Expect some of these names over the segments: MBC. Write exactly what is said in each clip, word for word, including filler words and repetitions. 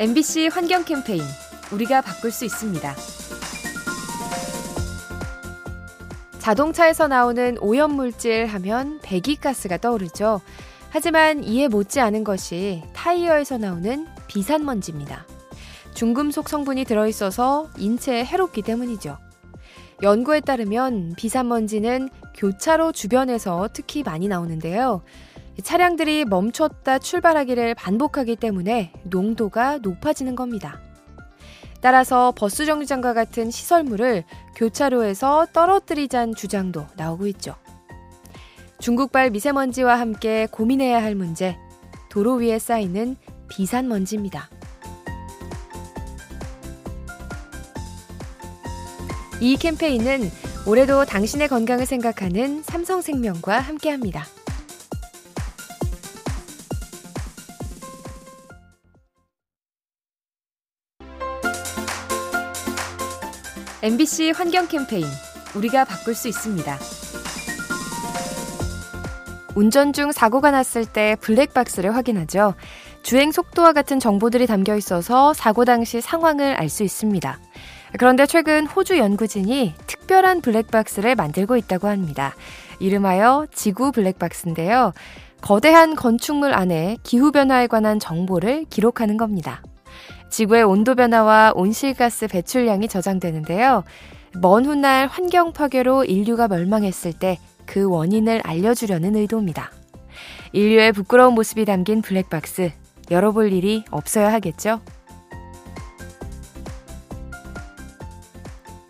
엠비씨 환경 캠페인 우리가 바꿀 수 있습니다. 자동차에서 나오는 오염물질 하면 배기가스가 떠오르죠. 하지만 이에 못지 않은 것이 타이어에서 나오는 비산먼지입니다. 중금속 성분이 들어있어서 인체에 해롭기 때문이죠. 연구에 따르면 비산먼지는 교차로 주변에서 특히 많이 나오는데요. 차량들이 멈췄다 출발하기를 반복하기 때문에 농도가 높아지는 겁니다. 따라서 버스 정류장과 같은 시설물을 교차로에서 떨어뜨리자는 주장도 나오고 있죠. 중국발 미세먼지와 함께 고민해야 할 문제, 도로 위에 쌓이는 비산먼지입니다. 이 캠페인은 올해도 당신의 건강을 생각하는 삼성생명과 함께합니다. 엠비씨 환경 캠페인 우리가 바꿀 수 있습니다. 운전 중 사고가 났을 때 블랙박스를 확인하죠. 주행 속도와 같은 정보들이 담겨 있어서 사고 당시 상황을 알 수 있습니다. 그런데 최근 호주 연구진이 특별한 블랙박스를 만들고 있다고 합니다. 이름하여 지구 블랙박스인데요. 거대한 건축물 안에 기후변화에 관한 정보를 기록하는 겁니다. 지구의 온도 변화와 온실가스 배출량이 저장되는데요. 먼 훗날 환경 파괴로 인류가 멸망했을 때 그 원인을 알려주려는 의도입니다. 인류의 부끄러운 모습이 담긴 블랙박스, 열어볼 일이 없어야 하겠죠?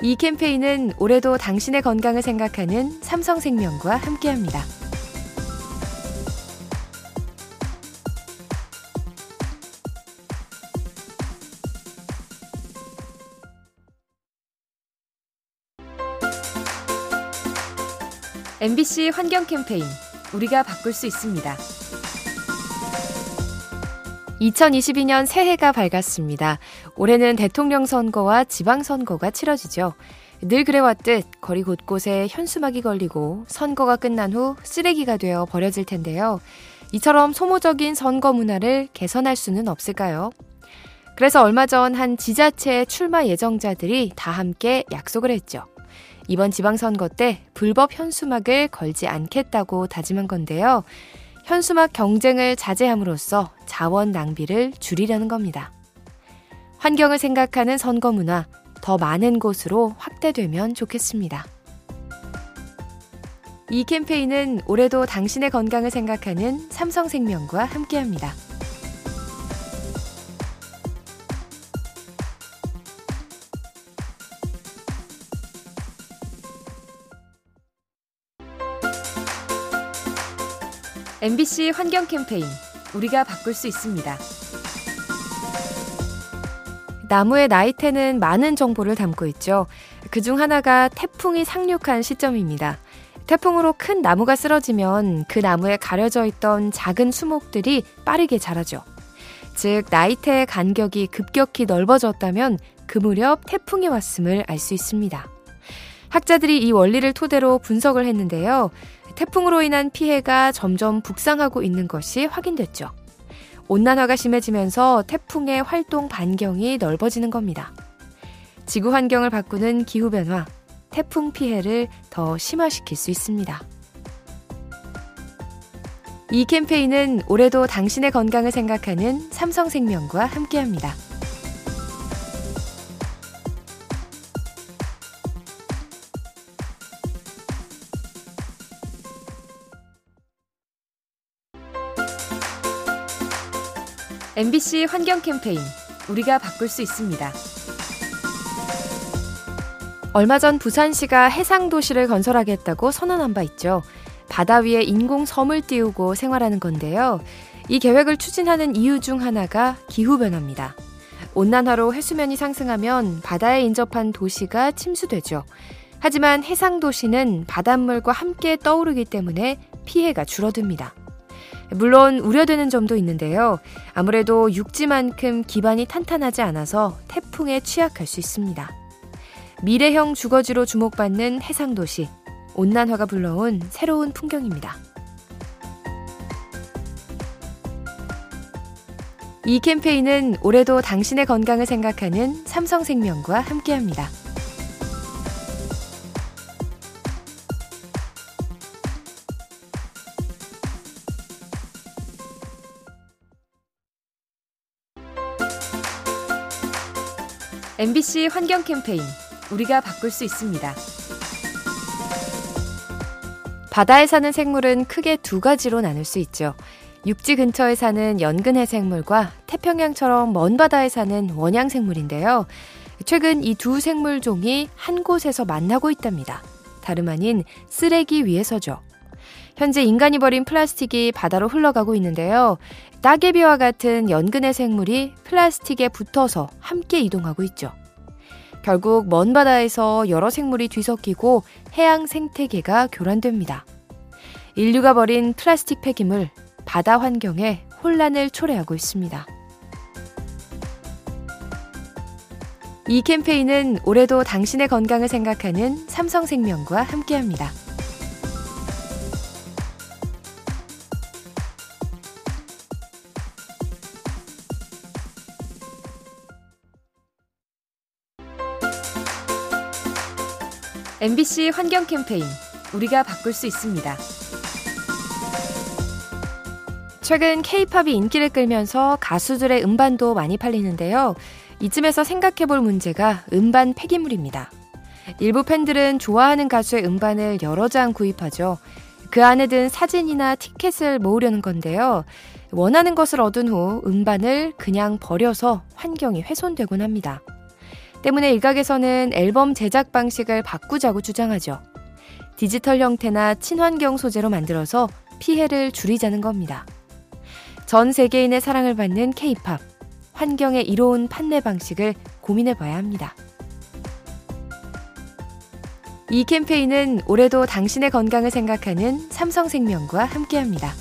이 캠페인은 올해도 당신의 건강을 생각하는 삼성생명과 함께합니다. 엠비씨 환경 캠페인 우리가 바꿀 수 있습니다. 이천이십이 년 새해가 밝았습니다. 올해는 대통령 선거와 지방선거가 치러지죠. 늘 그래왔듯 거리 곳곳에 현수막이 걸리고 선거가 끝난 후 쓰레기가 되어 버려질 텐데요. 이처럼 소모적인 선거 문화를 개선할 수는 없을까요? 그래서 얼마 전 한 지자체의 출마 예정자들이 다 함께 약속을 했죠. 이번 지방선거 때 불법 현수막을 걸지 않겠다고 다짐한 건데요. 현수막 경쟁을 자제함으로써 자원 낭비를 줄이려는 겁니다. 환경을 생각하는 선거 문화, 더 많은 곳으로 확대되면 좋겠습니다. 이 캠페인은 올해도 당신의 건강을 생각하는 삼성생명과 함께합니다. 엠비씨 환경 캠페인 우리가 바꿀 수 있습니다. 나무의 나이테는 많은 정보를 담고 있죠. 그중 하나가 태풍이 상륙한 시점입니다. 태풍으로 큰 나무가 쓰러지면 그 나무에 가려져 있던 작은 수목들이 빠르게 자라죠. 즉, 나이테의 간격이 급격히 넓어졌다면 그 무렵 태풍이 왔음을 알 수 있습니다. 학자들이 이 원리를 토대로 분석을 했는데요. 태풍으로 인한 피해가 점점 북상하고 있는 것이 확인됐죠. 온난화가 심해지면서 태풍의 활동 반경이 넓어지는 겁니다. 지구 환경을 바꾸는 기후변화, 태풍 피해를 더 심화시킬 수 있습니다. 이 캠페인은 올해도 당신의 건강을 생각하는 삼성생명과 함께합니다. 엠비씨 환경 캠페인 우리가 바꿀 수 있습니다. 얼마 전 부산시가 해상도시를 건설하겠다고 선언한 바 있죠. 바다 위에 인공 섬을 띄우고 생활하는 건데요. 이 계획을 추진하는 이유 중 하나가 기후변화입니다. 온난화로 해수면이 상승하면 바다에 인접한 도시가 침수되죠. 하지만 해상도시는 바닷물과 함께 떠오르기 때문에 피해가 줄어듭니다. 물론 우려되는 점도 있는데요. 아무래도 육지만큼 기반이 탄탄하지 않아서 태풍에 취약할 수 있습니다. 미래형 주거지로 주목받는 해상도시, 온난화가 불러온 새로운 풍경입니다. 이 캠페인은 올해도 당신의 건강을 생각하는 삼성생명과 함께합니다. 엠비씨 환경 캠페인, 우리가 바꿀 수 있습니다. 바다에 사는 생물은 크게 두 가지로 나눌 수 있죠. 육지 근처에 사는 연근해생물과 태평양처럼 먼 바다에 사는 원양생물인데요. 최근 이 두 생물종이 한 곳에서 만나고 있답니다. 다름 아닌 쓰레기 위에서죠. 현재 인간이 버린 플라스틱이 바다로 흘러가고 있는데요. 따개비와 같은 연근해 생물이 플라스틱에 붙어서 함께 이동하고 있죠. 결국 먼 바다에서 여러 생물이 뒤섞이고 해양 생태계가 교란됩니다. 인류가 버린 플라스틱 폐기물, 바다 환경에 혼란을 초래하고 있습니다. 이 캠페인은 올해도 당신의 건강을 생각하는 삼성생명과 함께합니다. 엠비씨 환경 캠페인, 우리가 바꿀 수 있습니다. 최근 K-팝이 인기를 끌면서 가수들의 음반도 많이 팔리는데요. 이쯤에서 생각해볼 문제가 음반 폐기물입니다. 일부 팬들은 좋아하는 가수의 음반을 여러 장 구입하죠. 그 안에 든 사진이나 티켓을 모으려는 건데요. 원하는 것을 얻은 후 음반을 그냥 버려서 환경이 훼손되곤 합니다. 때문에 일각에서는 앨범 제작 방식을 바꾸자고 주장하죠. 디지털 형태나 친환경 소재로 만들어서 피해를 줄이자는 겁니다. 전 세계인의 사랑을 받는 K-팝, 환경에 이로운 판매 방식을 고민해봐야 합니다. 이 캠페인은 올해도 당신의 건강을 생각하는 삼성생명과 함께합니다.